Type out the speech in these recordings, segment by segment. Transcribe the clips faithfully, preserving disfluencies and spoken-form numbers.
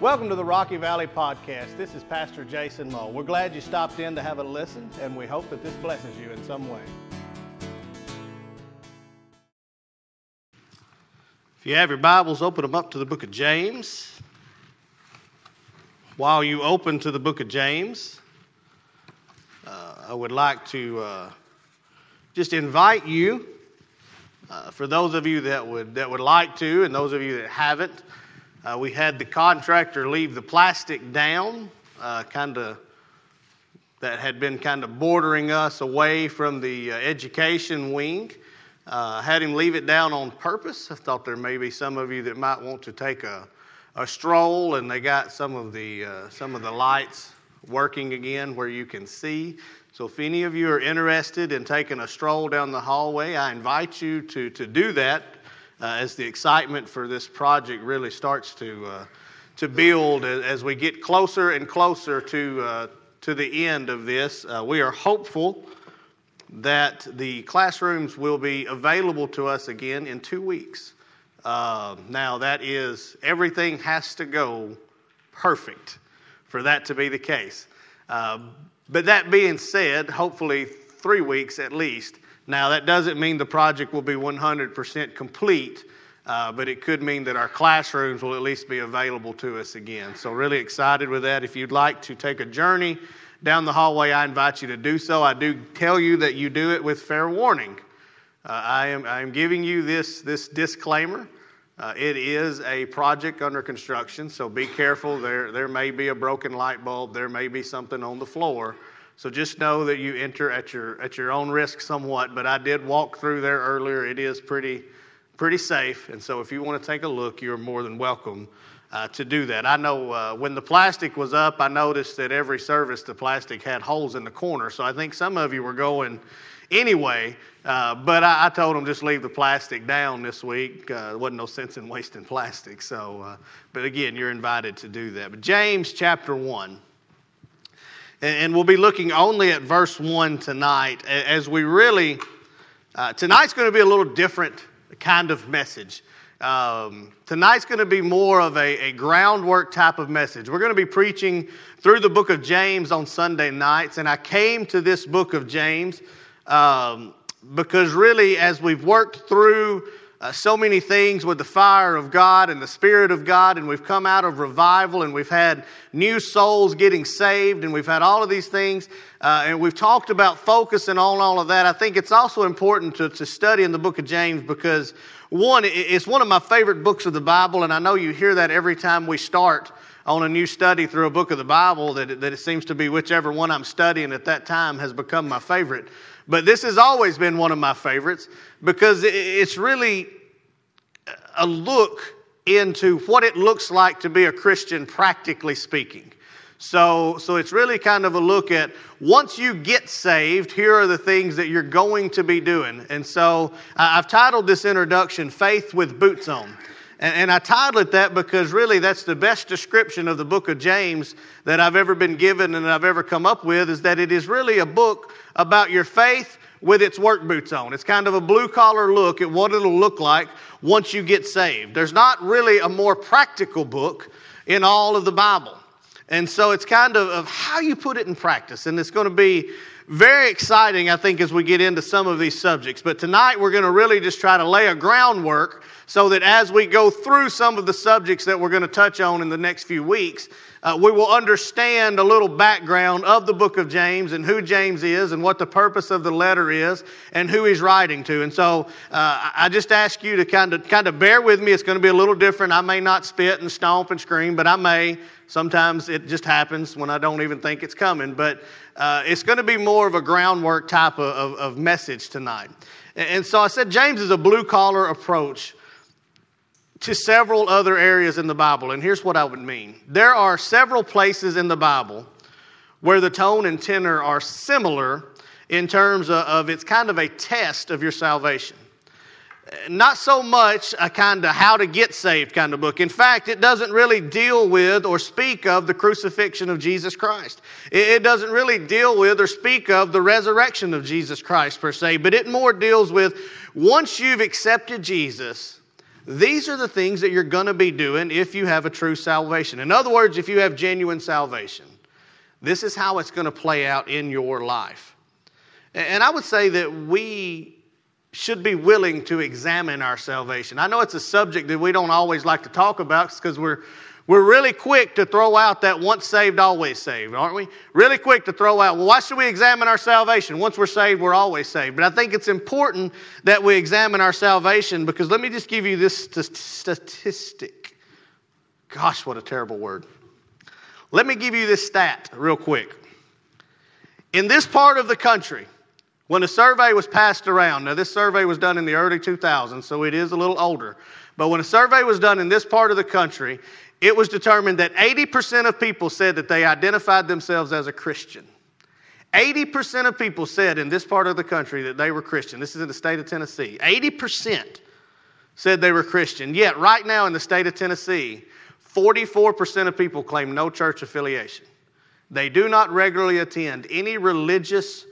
Welcome to the Rocky Valley Podcast. This is Pastor Jason Moe. We're glad you stopped in to have a listen, and we hope that this blesses you in some way. If you have your Bibles, open them up to the book of James. While you open to the book of James, uh, I would like to uh, just invite you, uh, for those of you that would that would like to, and those of you that haven't, uh, we had the contractor leave the plastic down, uh, kind of that had been kind of bordering us away from the uh, education wing. Uh, had him leave it down on purpose. I thought there may be some of you that might want to take a a stroll, and they got some of the uh, some of the lights working again where you can see. So if any of you are interested in taking a stroll down the hallway, I invite you to to do that uh, as the excitement for this project really starts to uh, to build as we get closer and closer to uh, to the end of this. Uh, we are hopeful that the classrooms will be available to us again in two weeks. Uh, now that is, everything has to go perfect for that to be the case. Uh, but that being said, hopefully three weeks at least. Now that doesn't mean the project will be one hundred percent complete, uh, but it could mean that our classrooms will at least be available to us again. So really excited with that. If you'd like to take a journey down the hallway, I invite you to do so. I do tell you that you do it with fair warning. Uh, I am I am giving you this this disclaimer. Uh, it is a project under construction, so be careful. There there may be a broken light bulb. There may be something on the floor. So just know that you enter at your at your own risk somewhat. But I did walk through there earlier. It is pretty pretty safe. And so if you want to take a look, you're more than welcome uh, to do that. I know uh, when the plastic was up, I noticed that every service the plastic had holes in the corner. So I think some of you were going anyway, uh, but I, I told them just leave the plastic down this week. Uh, there wasn't no sense in wasting plastic. So, uh, but again, you're invited to do that. But James chapter one. And, and we'll be looking only at verse one tonight as we really, uh, tonight's going to be a little different kind of message. Um, tonight's going to be more of a, a groundwork type of message. We're going to be preaching through the book of James on Sunday nights. And I came to this book of James Um, because really, as we've worked through uh, so many things with the fire of God and the Spirit of God, and we've come out of revival, and we've had new souls getting saved, and we've had all of these things, uh, and we've talked about focus and all, all of that, I think it's also important to, to study in the book of James because, one, it's one of my favorite books of the Bible, and I know you hear that every time we start on a new study through a book of the Bible, that it, that it seems to be whichever one I'm studying at that time has become my favorite. But this has always been one of my favorites because it's really a look into what it looks like to be a Christian, practically speaking. So, so it's really kind of a look at once you get saved, here are the things that you're going to be doing. And so I've titled this introduction, Faith with Boots On. And I titled it that because really that's the best description of the book of James that I've ever been given and I've ever come up with, is that it is really a book about your faith with its work boots on. It's kind of a blue-collar look at what it'll look like once you get saved. There's not really a more practical book in all of the Bible. And so it's kind of, of how you put it in practice. And it's going to be very exciting, I think, as we get into some of these subjects. But tonight we're going to really just try to lay a groundwork so that as we go through some of the subjects that we're going to touch on in the next few weeks, uh, we will understand a little background of the book of James and who James is and what the purpose of the letter is and who he's writing to. And so uh, I just ask you to kind of kind of bear with me. It's going to be a little different. I may not spit and stomp and scream, but I may. Sometimes it just happens when I don't even think it's coming. But uh, it's going to be more of a groundwork type of, of, of message tonight. And, and so I said James is a blue-collar approach to several other areas in the Bible. And here's what I would mean. There are several places in the Bible where the tone and tenor are similar in terms of, of it's kind of a test of your salvation. Not so much a kind of how to get saved kind of book. In fact, it doesn't really deal with or speak of the crucifixion of Jesus Christ. It doesn't really deal with or speak of the resurrection of Jesus Christ per se, but it more deals with once you've accepted Jesus, These are the things that you're going to be doing if you have a true salvation. In other words, if you have genuine salvation, this is how it's going to play out in your life. And I would say that we should be willing to examine our salvation. I know it's a subject that we don't always like to talk about because we're we're really quick to throw out that once saved, always saved, aren't we? Really quick to throw out, well, why should we examine our salvation? Once we're saved, we're always saved. But I think it's important that we examine our salvation because let me just give you this st- statistic. Gosh, what a terrible word. Let me give you this stat real quick. In this part of the country, when a survey was passed around, now this survey was done in the early two thousands, so it is a little older, but when a survey was done in this part of the country, it was determined that eighty percent of people said that they identified themselves as a Christian. eighty percent of people said in this part of the country that they were Christian. This is in the state of Tennessee. eighty percent said they were Christian. Yet right now in the state of Tennessee, forty-four percent of people claim no church affiliation. They do not regularly attend any religious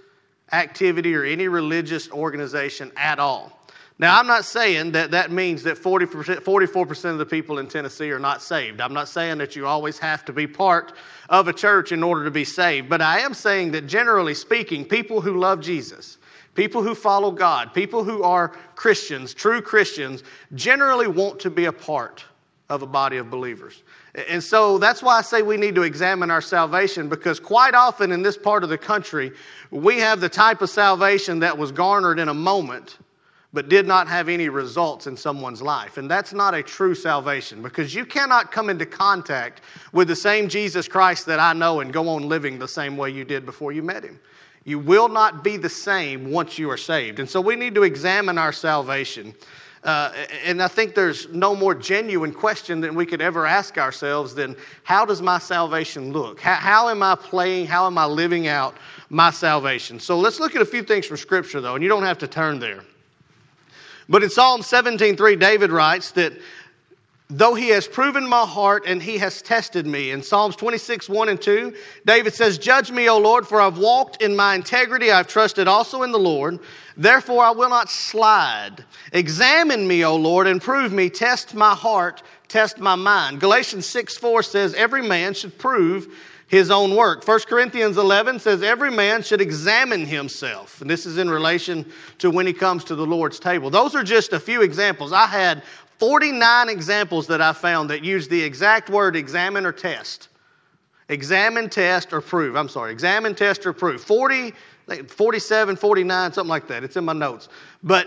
activity or any religious organization at all. Now, I'm not saying that that means that forty percent, forty-four percent of the people in Tennessee are not saved. I'm not saying that you always have to be part of a church in order to be saved. But I am saying that generally speaking, people who love Jesus, people who follow God, people who are Christians, true Christians, generally want to be a part of a body of believers. And so that's why I say we need to examine our salvation, because quite often in this part of the country, we have the type of salvation that was garnered in a moment, but did not have any results in someone's life. And that's not a true salvation, because you cannot come into contact with the same Jesus Christ that I know and go on living the same way you did before you met him. You will not be the same once you are saved. And so we need to examine our salvation. Uh, and I think there's no more genuine question than we could ever ask ourselves than, how does my salvation look? How, how am I playing? How am I living out my salvation? So let's look at a few things from Scripture, though, and you don't have to turn there. But in Psalm seventeen three, David writes that, though he has proven my heart and he has tested me. In Psalms twenty-six one and two, David says, judge me, O Lord, for I've walked in my integrity. I've trusted also in the Lord. Therefore, I will not slide. Examine me, O Lord, and prove me. Test my heart, test my mind. Galatians six four says, every man should prove his own work. First Corinthians eleven says, every man should examine himself. And this is in relation to when he comes to the Lord's table. Those are just a few examples. I had forty-nine examples that I found that use the exact word examine or test. Examine, test, or prove. I'm sorry, examine, test, or prove. forty, forty-seven, forty-nine, something like that. It's in my notes. But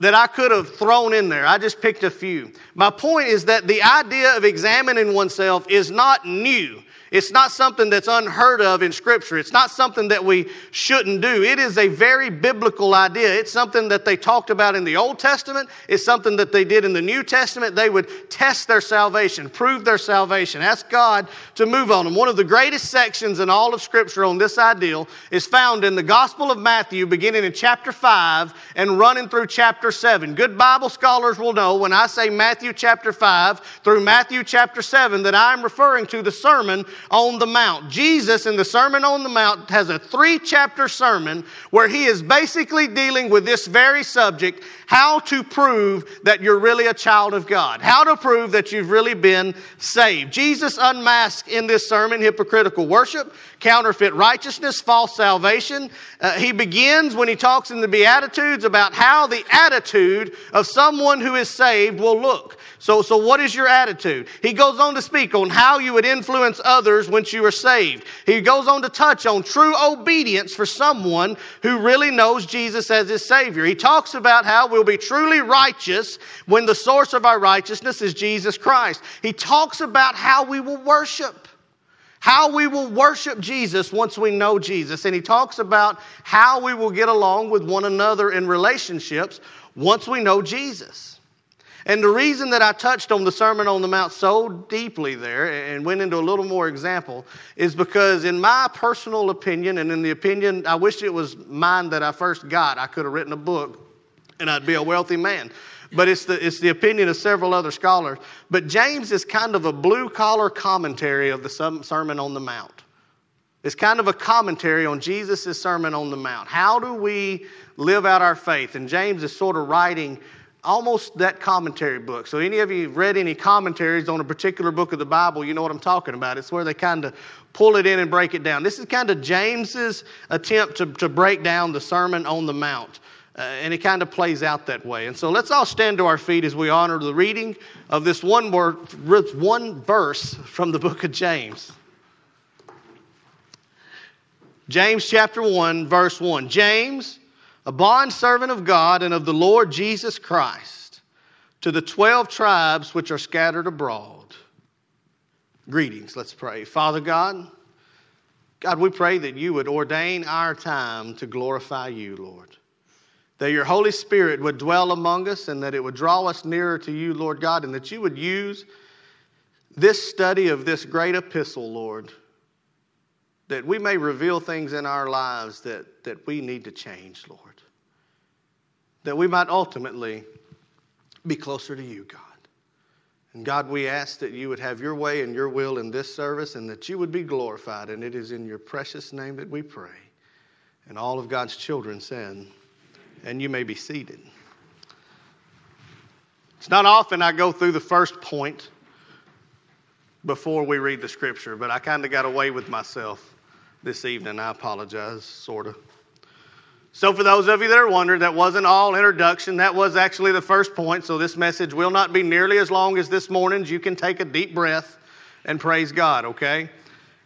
that I could have thrown in there. I just picked a few. My point is that the idea of examining oneself is not new. It's not something that's unheard of in Scripture. It's not something that we shouldn't do. It is a very biblical idea. It's something that they talked about in the Old Testament. It's something that they did in the New Testament. They would test their salvation, prove their salvation, ask God to move on them. One of the greatest sections in all of Scripture on this ideal is found in the Gospel of Matthew, beginning in chapter five and running through chapter seven. Good Bible scholars will know when I say Matthew chapter five through Matthew chapter seven that I'm referring to the Sermon on the Mount. Jesus in the Sermon on the Mount has a three-chapter sermon where he is basically dealing with this very subject, how to prove that you're really a child of God, how to prove that you've really been saved. Jesus unmasks in this sermon hypocritical worship, counterfeit righteousness, false salvation. Uh, he begins when he talks in the Beatitudes about how the attitude of someone who is saved will look. So, so what is your attitude? He goes on to speak on how you would influence others once you are saved. He goes on to touch on true obedience for someone who really knows Jesus as his Savior. He talks about how we'll be truly righteous when the source of our righteousness is Jesus Christ. He talks about how we will worship. How we will worship Jesus once we know Jesus. And he talks about how we will get along with one another in relationships once we know Jesus. And the reason that I touched on the Sermon on the Mount so deeply there and went into a little more example is because in my personal opinion, and in the opinion, I wish it was mine that I first got. I could have written a book and I'd be a wealthy man. But it's the, it's the opinion of several other scholars. But James is kind of a blue-collar commentary of the Sermon on the Mount. It's kind of a commentary on Jesus' Sermon on the Mount. How do we live out our faith? And James is sort of writing almost that commentary book. So any of you read any commentaries on a particular book of the Bible, you know what I'm talking about. It's where they kind of pull it in and break it down. This is kind of James's attempt to, to break down the Sermon on the Mount. Uh, and it kind of plays out that way. And so let's all stand to our feet as we honor the reading of this one word, one verse from the book of James. James chapter one, verse one. James, a bondservant of God and of the Lord Jesus Christ, to the twelve tribes which are scattered abroad. Greetings. Let's pray. Father God, God, we pray that you would ordain our time to glorify you, Lord. That your Holy Spirit would dwell among us and that it would draw us nearer to you, Lord God, and that you would use this study of this great epistle, Lord, that we may reveal things in our lives that, that we need to change, Lord. That we might ultimately be closer to you, God. And God, we ask that you would have your way and your will in this service and that you would be glorified. And it is in your precious name that we pray. And all of God's children said, and you may be seated. It's not often I go through the first point before we read the scripture, but I kind of got away with myself this evening. I apologize, sort of. So for those of you that are wondering, that wasn't all introduction. That was actually the first point. So this message will not be nearly as long as this morning's. You can take a deep breath and praise God, okay?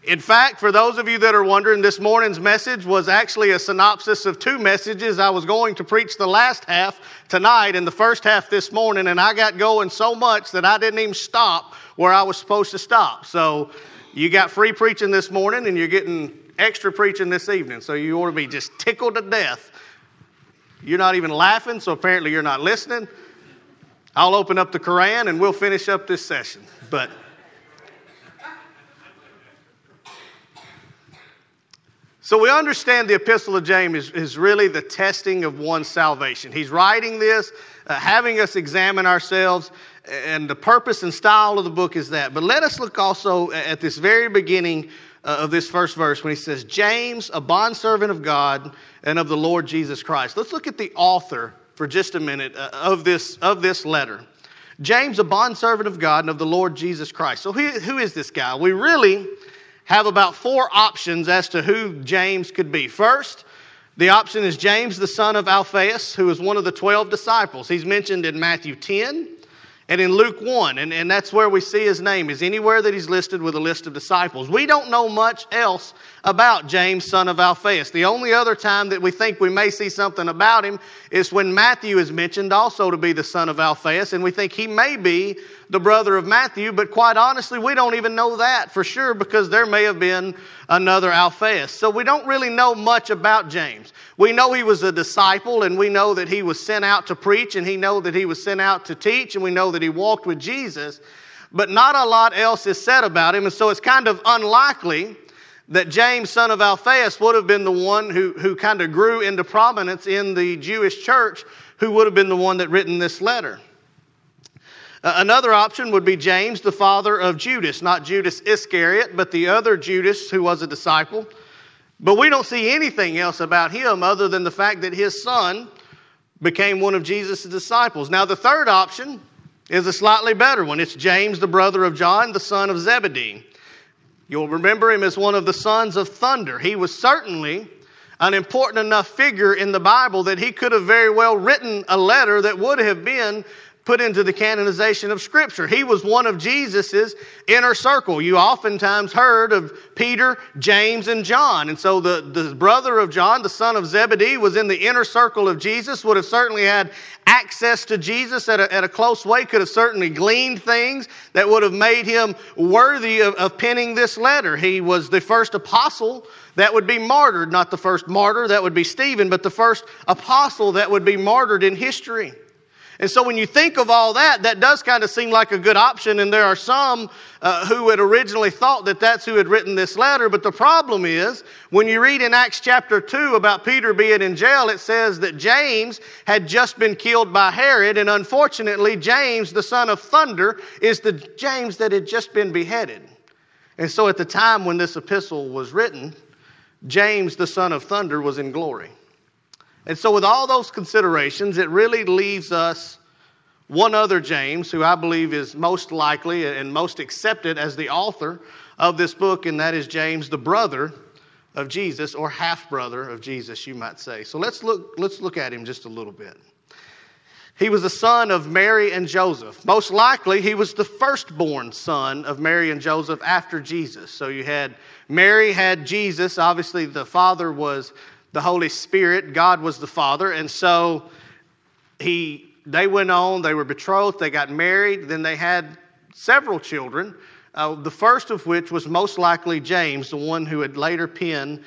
In fact, for those of you that are wondering, this morning's message was actually a synopsis of two messages. I was going to preach the last half tonight and the first half this morning, and I got going so much that I didn't even stop where I was supposed to stop. So you got free preaching this morning, and you're getting extra preaching this evening. So you ought to be just tickled to death. You're not even laughing, so apparently you're not listening. I'll open up the Quran, and we'll finish up this session, but... So we understand the epistle of James is, is really the testing of one's salvation. He's writing this, uh, having us examine ourselves, and the purpose and style of the book is that. But let us look also at this very beginning uh, of this first verse when he says, James, a bondservant of God and of the Lord Jesus Christ. Let's look at the author for just a minute uh, of this, of this letter. James, a bondservant of God and of the Lord Jesus Christ. So who, who is this guy? We really... have about four options as to who James could be. First, the option is James, the son of Alphaeus, who is one of the twelve disciples. He's mentioned in Matthew ten and in Luke one, and, and that's where we see his name, is anywhere that he's listed with a list of disciples. We don't know much else about James, son of Alphaeus. The only other time that we think we may see something about him is when Matthew is mentioned also to be the son of Alphaeus, and we think he may be the brother of Matthew, but quite honestly, we don't even know that for sure because there may have been another Alphaeus. So we don't really know much about James. We know he was a disciple, and we know that he was sent out to preach, and he know that he was sent out to teach, and we know that he walked with Jesus, but not a lot else is said about him, and so it's kind of unlikely that James, son of Alphaeus, would have been the one who, who kind of grew into prominence in the Jewish church, who would have been the one that written this letter. Uh, another option would be James, the father of Judas, not Judas Iscariot, but the other Judas who was a disciple. But we don't see anything else about him other than the fact that his son became one of Jesus' disciples. Now, the third option is a slightly better one. It's James, the brother of John, the son of Zebedee. You'll remember him as one of the sons of thunder. He was certainly an important enough figure in the Bible that he could have very well written a letter that would have been put into the canonization of Scripture. He was one of Jesus's inner circle. You oftentimes heard of Peter, James, and John. And so the, the brother of John, the son of Zebedee, was in the inner circle of Jesus, would have certainly had access to Jesus at a, at a close way, could have certainly gleaned things that would have made him worthy of, of penning this letter. He was the first apostle that would be martyred, not the first martyr, that would be Stephen, but the first apostle that would be martyred in history. And so when you think of all that, that does kind of seem like a good option. And there are some uh, who had originally thought that that's who had written this letter. But the problem is, when you read in Acts chapter two about Peter being in jail, it says that James had just been killed by Herod. And unfortunately, James, the son of thunder, is the James that had just been beheaded. And so at the time when this epistle was written, James, the son of thunder, was in glory. And so with all those considerations, it really leaves us One other James, who I believe is most likely and most accepted as the author of this book, and that is James, the brother of Jesus, or half-brother of Jesus, you might say. So let's look, let's look at him just a little bit. He was the son of Mary and Joseph. Most likely, he was the firstborn son of Mary and Joseph after Jesus. So you had Mary had Jesus. Obviously, the Father was the Holy Spirit. God was the Father. And so he they went on. They were betrothed. They got married. Then they had several children, uh, the first of which was most likely James, the one who would later pen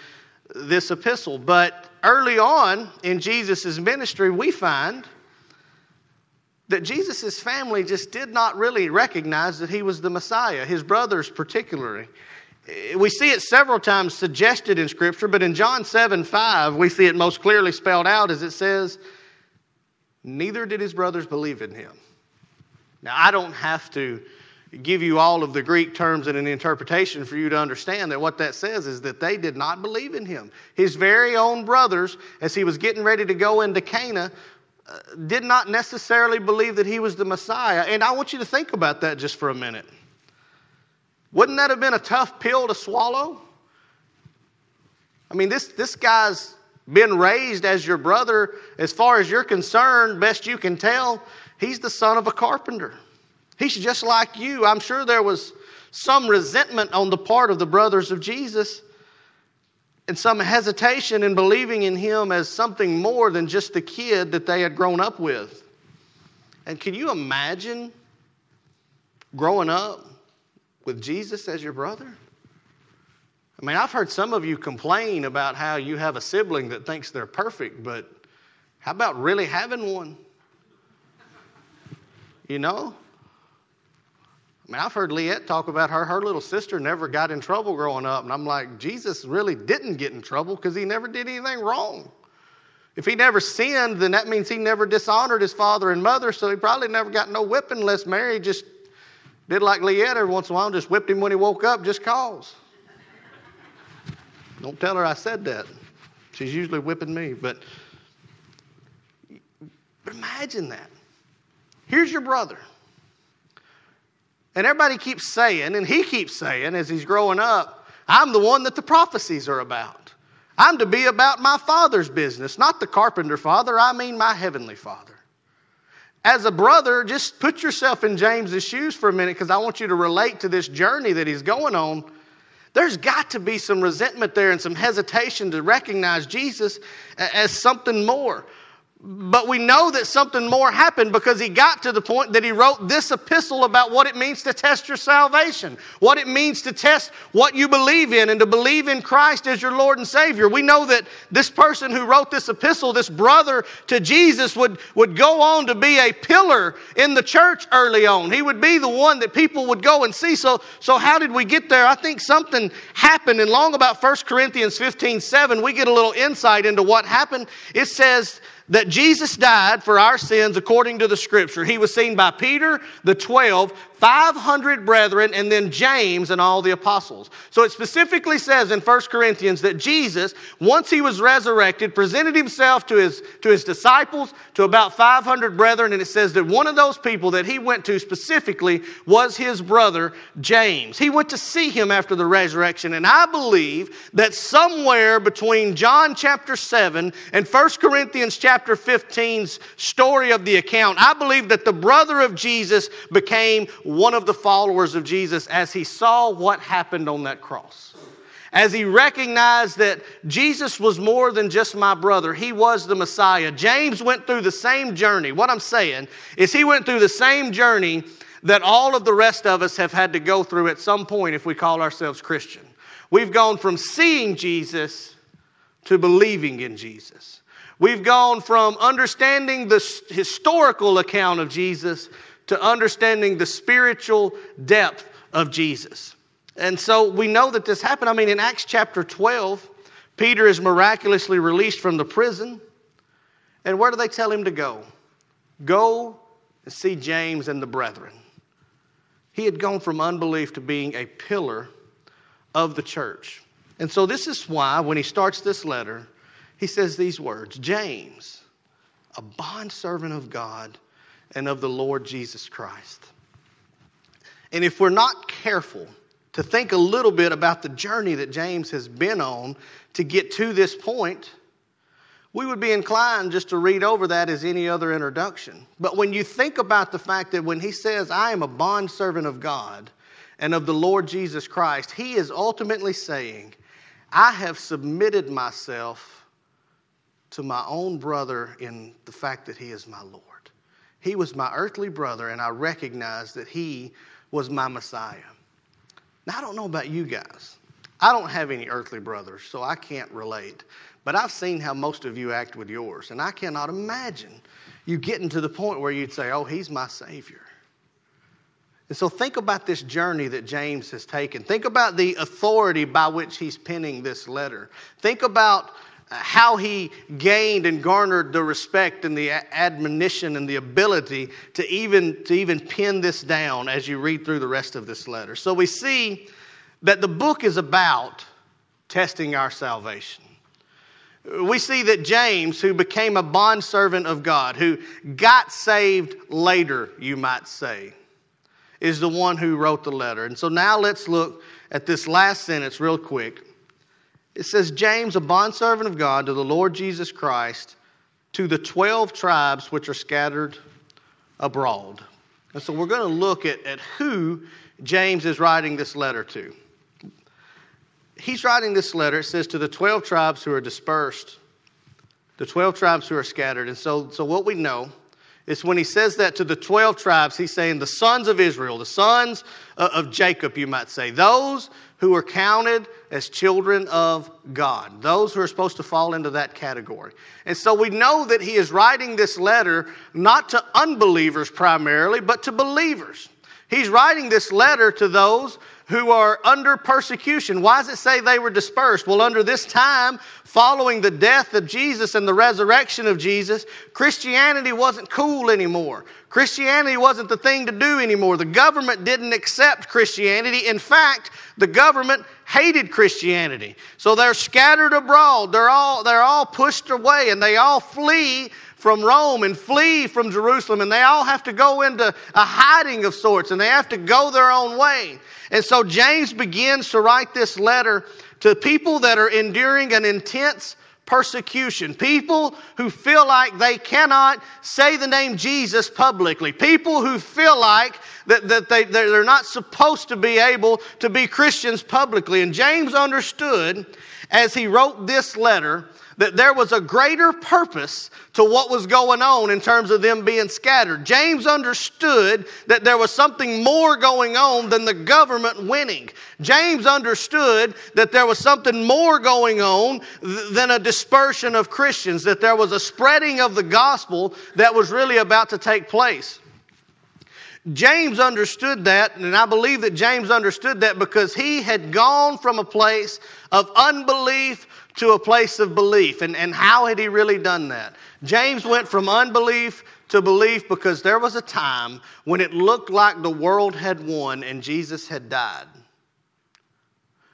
this epistle. But early on in Jesus' ministry, we find that Jesus' family just did not really recognize that he was the Messiah, his brothers particularly. We see it several times suggested in Scripture, but in John seven five, we see it most clearly spelled out as it says, neither did his brothers believe in him. Now, I don't have to give you all of the Greek terms and an interpretation for you to understand that what that says is that they did not believe in him. His very own brothers, as he was getting ready to go into Cana, Uh, did not necessarily believe that he was the Messiah. And I want you to think about that just for a minute. Wouldn't that have been a tough pill to swallow? I mean, this, this guy's been raised as your brother. As far as you're concerned, best you can tell, he's the son of a carpenter. He's just like you. I'm sure there was some resentment on the part of the brothers of Jesus, and some hesitation in believing in him as something more than just the kid that they had grown up with. And can you imagine growing up with Jesus as your brother? I mean, I've heard some of you complain about how you have a sibling that thinks they're perfect, but how about really having one? You know? I mean, I've heard Lietta talk about her. Her little sister never got in trouble growing up. And I'm like, Jesus really didn't get in trouble because he never did anything wrong. If he never sinned, then that means he never dishonored his father and mother. So he probably never got no whipping unless Mary just did like Lietta every once in a while and just whipped him when he woke up just cause. Don't tell her I said that. She's usually whipping me. But, but imagine that. Here's your brother. And everybody keeps saying, and he keeps saying as he's growing up, I'm the one that the prophecies are about. I'm to be about my Father's business, not the carpenter Father. I mean my Heavenly Father. As a brother, just put yourself in James's shoes for a minute because I want you to relate to this journey that he's going on. There's got to be some resentment there and some hesitation to recognize Jesus as something more. But we know that something more happened because he got to the point that he wrote this epistle about what it means to test your salvation, what it means to test what you believe in and to believe in Christ as your Lord and Savior. We know that this person who wrote this epistle, this brother to Jesus, would, would go on to be a pillar in the church early on. He would be the one that people would go and see. So, so how did we get there? I think something happened. And long about First Corinthians fifteen seven, we get a little insight into what happened. It says that Jesus died for our sins according to the Scripture. He was seen by Peter, the twelve, five hundred brethren, and then James and all the apostles. So it specifically says in First Corinthians that Jesus, once he was resurrected, presented himself to his, to his disciples, to about five hundred brethren, and it says that one of those people that he went to specifically was his brother James. He went to see him after the resurrection, and I believe that somewhere between John chapter seven and First Corinthians chapter fifteen's story of the account, I believe that the brother of Jesus became one of the followers of Jesus as he saw what happened on that cross. As he recognized that Jesus was more than just my brother. He was the Messiah. James went through the same journey. What I'm saying is he went through the same journey that all of the rest of us have had to go through at some point if we call ourselves Christian. We've gone from seeing Jesus to believing in Jesus. We've gone from understanding the historical account of Jesus to understanding the spiritual depth of Jesus. And so we know that this happened. I mean, in Acts chapter twelve, Peter is miraculously released from the prison. And where do they tell him to go? Go and see James and the brethren. He had gone from unbelief to being a pillar of the church. And so this is why when he starts this letter, he says these words, James, a bondservant of God and of the Lord Jesus Christ. And if we're not careful to think a little bit about the journey that James has been on to get to this point, we would be inclined just to read over that as any other introduction. But when you think about the fact that when he says, I am a bondservant of God and of the Lord Jesus Christ, he is ultimately saying, I have submitted myself to my own brother in the fact that he is my Lord. He was my earthly brother, and I recognize that he was my Messiah. Now, I don't know about you guys. I don't have any earthly brothers, so I can't relate. But I've seen how most of you act with yours, and I cannot imagine you getting to the point where you'd say, oh, he's my Savior. And so think about this journey that James has taken. Think about the authority by which he's penning this letter. Think about how he gained and garnered the respect and the admonition and the ability to even, to even pin this down as you read through the rest of this letter. So we see that the book is about testing our salvation. We see that James, who became a bondservant of God, who got saved later, you might say, is the one who wrote the letter. And so now let's look at this last sentence real quick. It says, James, a bondservant of God, to the Lord Jesus Christ, to the twelve tribes which are scattered abroad. And so we're going to look at, at who James is writing this letter to. He's writing this letter, it says, to the twelve tribes who are dispersed, the twelve tribes who are scattered. And so, so what we know is when he says that to the twelve tribes, he's saying the sons of Israel, the sons of Jacob, you might say, those who are counted as children of God, those who are supposed to fall into that category. And so we know that he is writing this letter not to unbelievers primarily, but to believers. He's writing this letter to those who are under persecution. Why does it say they were dispersed? Well, under this time, following the death of Jesus and the resurrection of Jesus, Christianity wasn't cool anymore. Christianity wasn't the thing to do anymore. The government didn't accept Christianity. In fact, the government hated Christianity. So they're scattered abroad. They're all, they're all pushed away, and they all flee from Rome and flee from Jerusalem, and they all have to go into a hiding of sorts, and they have to go their own way. And so James begins to write this letter to people that are enduring an intense persecution, people who feel like they cannot say the name Jesus publicly, people who feel like that, that they, they're not supposed to be able to be Christians publicly. And James understood as he wrote this letter that there was a greater purpose to what was going on in terms of them being scattered. James understood that there was something more going on than the government winning. James understood that there was something more going on th- than a dispersion of Christians, that there was a spreading of the gospel that was really about to take place. James understood that, and I believe that James understood that because he had gone from a place of unbelief to a place of belief. And, and how had he really done that? James went from unbelief to belief because there was a time when it looked like the world had won and Jesus had died.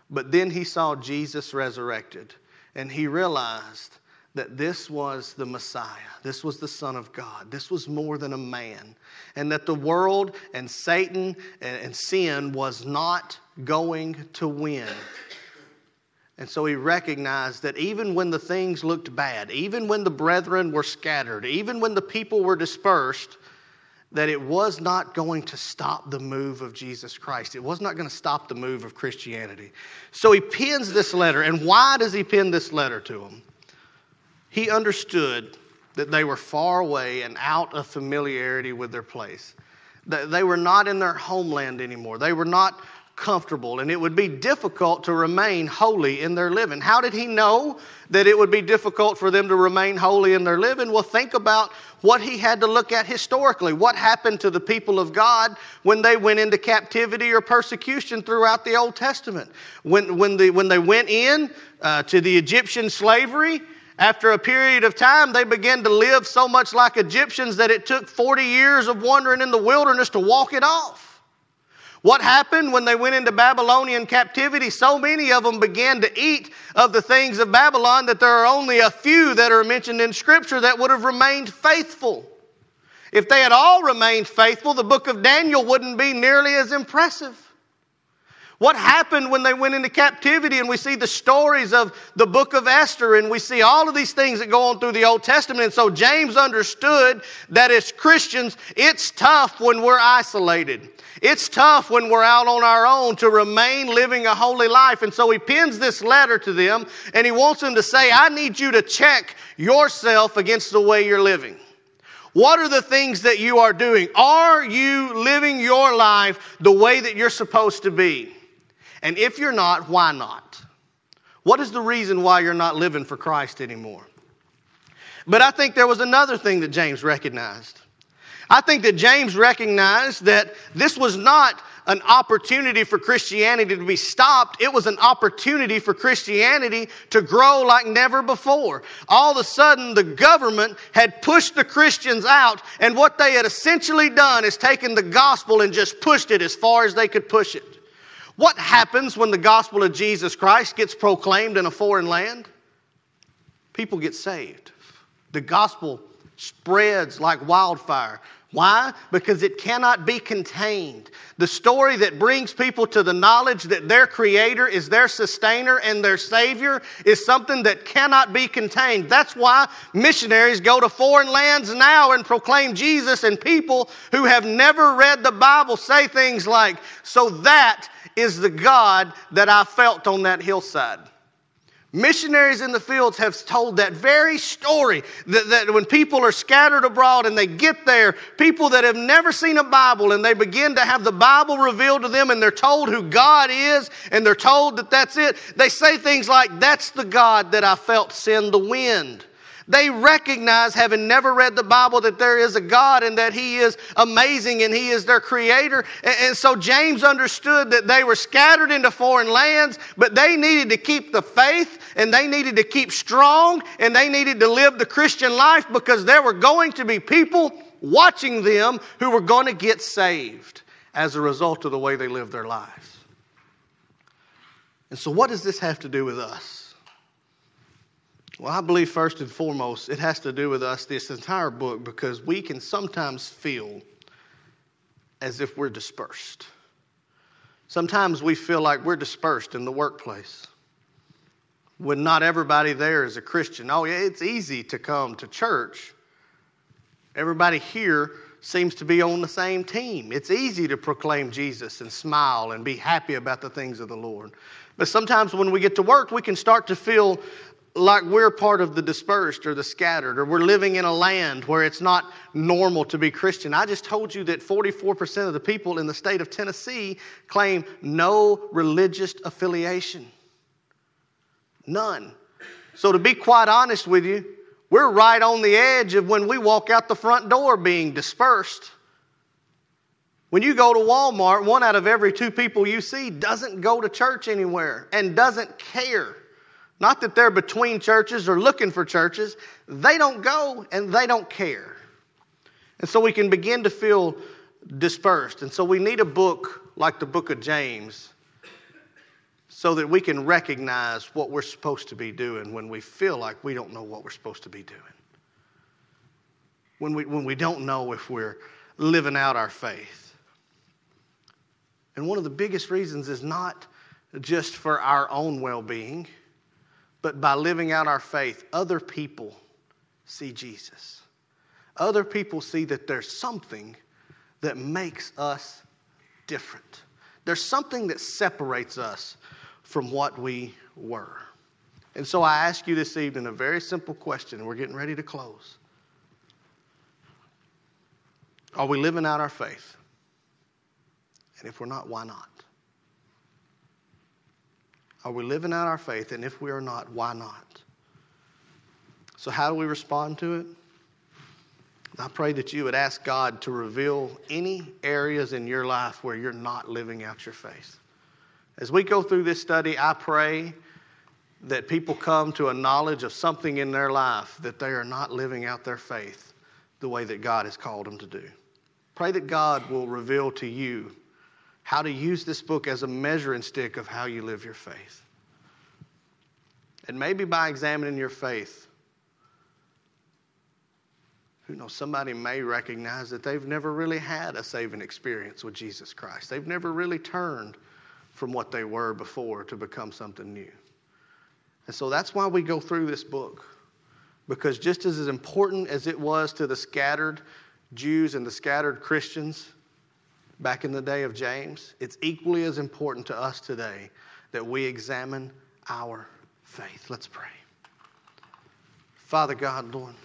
But then he saw Jesus resurrected, and he realized that this was the Messiah. This was the Son of God. This was more than a man. And that the world and Satan and, and sin was not going to win. And so he recognized that even when the things looked bad, even when the brethren were scattered, even when the people were dispersed, that it was not going to stop the move of Jesus Christ. It was not going to stop the move of Christianity. So he pens this letter. And why does he pen this letter to them? He understood that they were far away and out of familiarity with their place. They were not in their homeland anymore. They were not comfortable, and it would be difficult to remain holy in their living. How did he know that it would be difficult for them to remain holy in their living? Well, think about what he had to look at historically. What happened to the people of God when they went into captivity or persecution throughout the Old Testament? When when the when they went in uh, to the Egyptian slavery, after a period of time, they began to live so much like Egyptians that it took forty years of wandering in the wilderness to walk it off. What happened when they went into Babylonian captivity? So many of them began to eat of the things of Babylon that there are only a few that are mentioned in Scripture that would have remained faithful. If they had all remained faithful, the book of Daniel wouldn't be nearly as impressive. What happened when they went into captivity? And we see the stories of the book of Esther, and we see all of these things that go on through the Old Testament. And so James understood that as Christians, it's tough when we're isolated. It's tough when we're out on our own to remain living a holy life. And so he pins this letter to them, and he wants them to say, I need you to check yourself against the way you're living. What are the things that you are doing? Are you living your life the way that you're supposed to be? And if you're not, why not? What is the reason why you're not living for Christ anymore? But I think there was another thing that James recognized. I think that James recognized that this was not an opportunity for Christianity to be stopped. It was an opportunity for Christianity to grow like never before. All of a sudden, the government had pushed the Christians out, and what they had essentially done is taken the gospel and just pushed it as far as they could push it. What happens when the gospel of Jesus Christ gets proclaimed in a foreign land? People get saved. The gospel spreads like wildfire. Why? Because it cannot be contained. The story that brings people to the knowledge that their Creator is their sustainer and their Savior is something that cannot be contained. That's why missionaries go to foreign lands now and proclaim Jesus, and people who have never read the Bible say things like, so that is the God that I felt on that hillside. Missionaries in the fields have told that very story, that, that when people are scattered abroad and they get there, people that have never seen a Bible, and they begin to have the Bible revealed to them, and they're told who God is, and they're told that that's it. They say things like, that's the God that I felt send the wind. They recognize, having never read the Bible, that there is a God and that He is amazing and He is their Creator. And so James understood that they were scattered into foreign lands, but they needed to keep the faith, and they needed to keep strong, and they needed to live the Christian life, because there were going to be people watching them who were going to get saved as a result of the way they lived their lives. And so what does this have to do with us? Well, I believe first and foremost, it has to do with us, this entire book, because we can sometimes feel as if we're dispersed. Sometimes we feel like we're dispersed in the workplace, when not everybody there is a Christian. Oh, yeah, it's easy to come to church. Everybody here seems to be on the same team. It's easy to proclaim Jesus and smile and be happy about the things of the Lord. But sometimes when we get to work, we can start to feel like we're part of the dispersed or the scattered, or we're living in a land where it's not normal to be Christian. I just told you that forty-four percent of the people in the state of Tennessee claim no religious affiliation. None. So to be quite honest with you, we're right on the edge of when we walk out the front door being dispersed. When you go to Walmart, one out of every two people you see doesn't go to church anywhere and doesn't care. Not that they're between churches or looking for churches. They don't go and they don't care. And so we can begin to feel dispersed. And so we need a book like the book of James so that we can recognize what we're supposed to be doing when we feel like we don't know what we're supposed to be doing. When we, when we don't know if we're living out our faith. And one of the biggest reasons is not just for our own well-being, but by living out our faith, other people see Jesus. Other people see that there's something that makes us different. There's something that separates us from what we were. And so I ask you this evening a very simple question, and we're getting ready to close. Are we living out our faith? And if we're not, why not? Are we living out our faith? And if we are not, why not? So how do we respond to it? I pray that you would ask God to reveal any areas in your life where you're not living out your faith. As we go through this study, I pray that people come to a knowledge of something in their life that they are not living out their faith the way that God has called them to do. Pray that God will reveal to you how to use this book as a measuring stick of how you live your faith. And maybe by examining your faith, who knows, somebody may recognize that they've never really had a saving experience with Jesus Christ. They've never really turned from what they were before to become something new. And so that's why we go through this book, because just as important as it was to the scattered Jews and the scattered Christians back in the day of James, it's equally as important to us today that we examine our faith. Let's pray. Father God, Lord,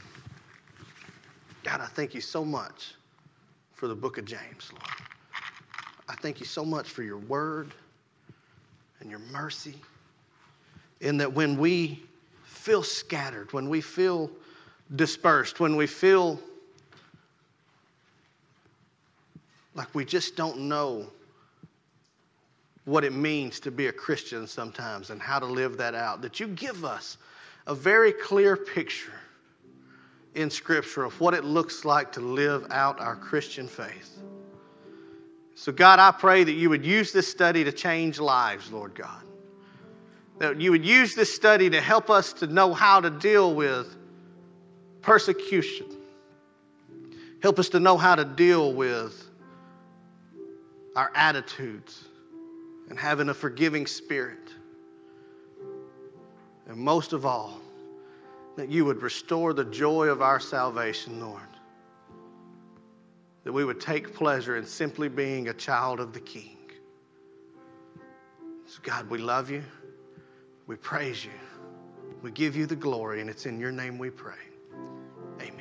God, I thank you so much for the book of James, Lord. I thank you so much for your word and your mercy, in that when we feel scattered, when we feel dispersed, when we feel like we just don't know what it means to be a Christian sometimes and how to live that out, that you give us a very clear picture in Scripture of what it looks like to live out our Christian faith. So God, I pray that you would use this study to change lives, Lord God. That you would use this study to help us to know how to deal with persecution. Help us to know how to deal with our attitudes and having a forgiving spirit. And most of all, that you would restore the joy of our salvation, Lord. That we would take pleasure in simply being a child of the King. So God, we love you. We praise you. We give you the glory, and it's in your name we pray. Amen.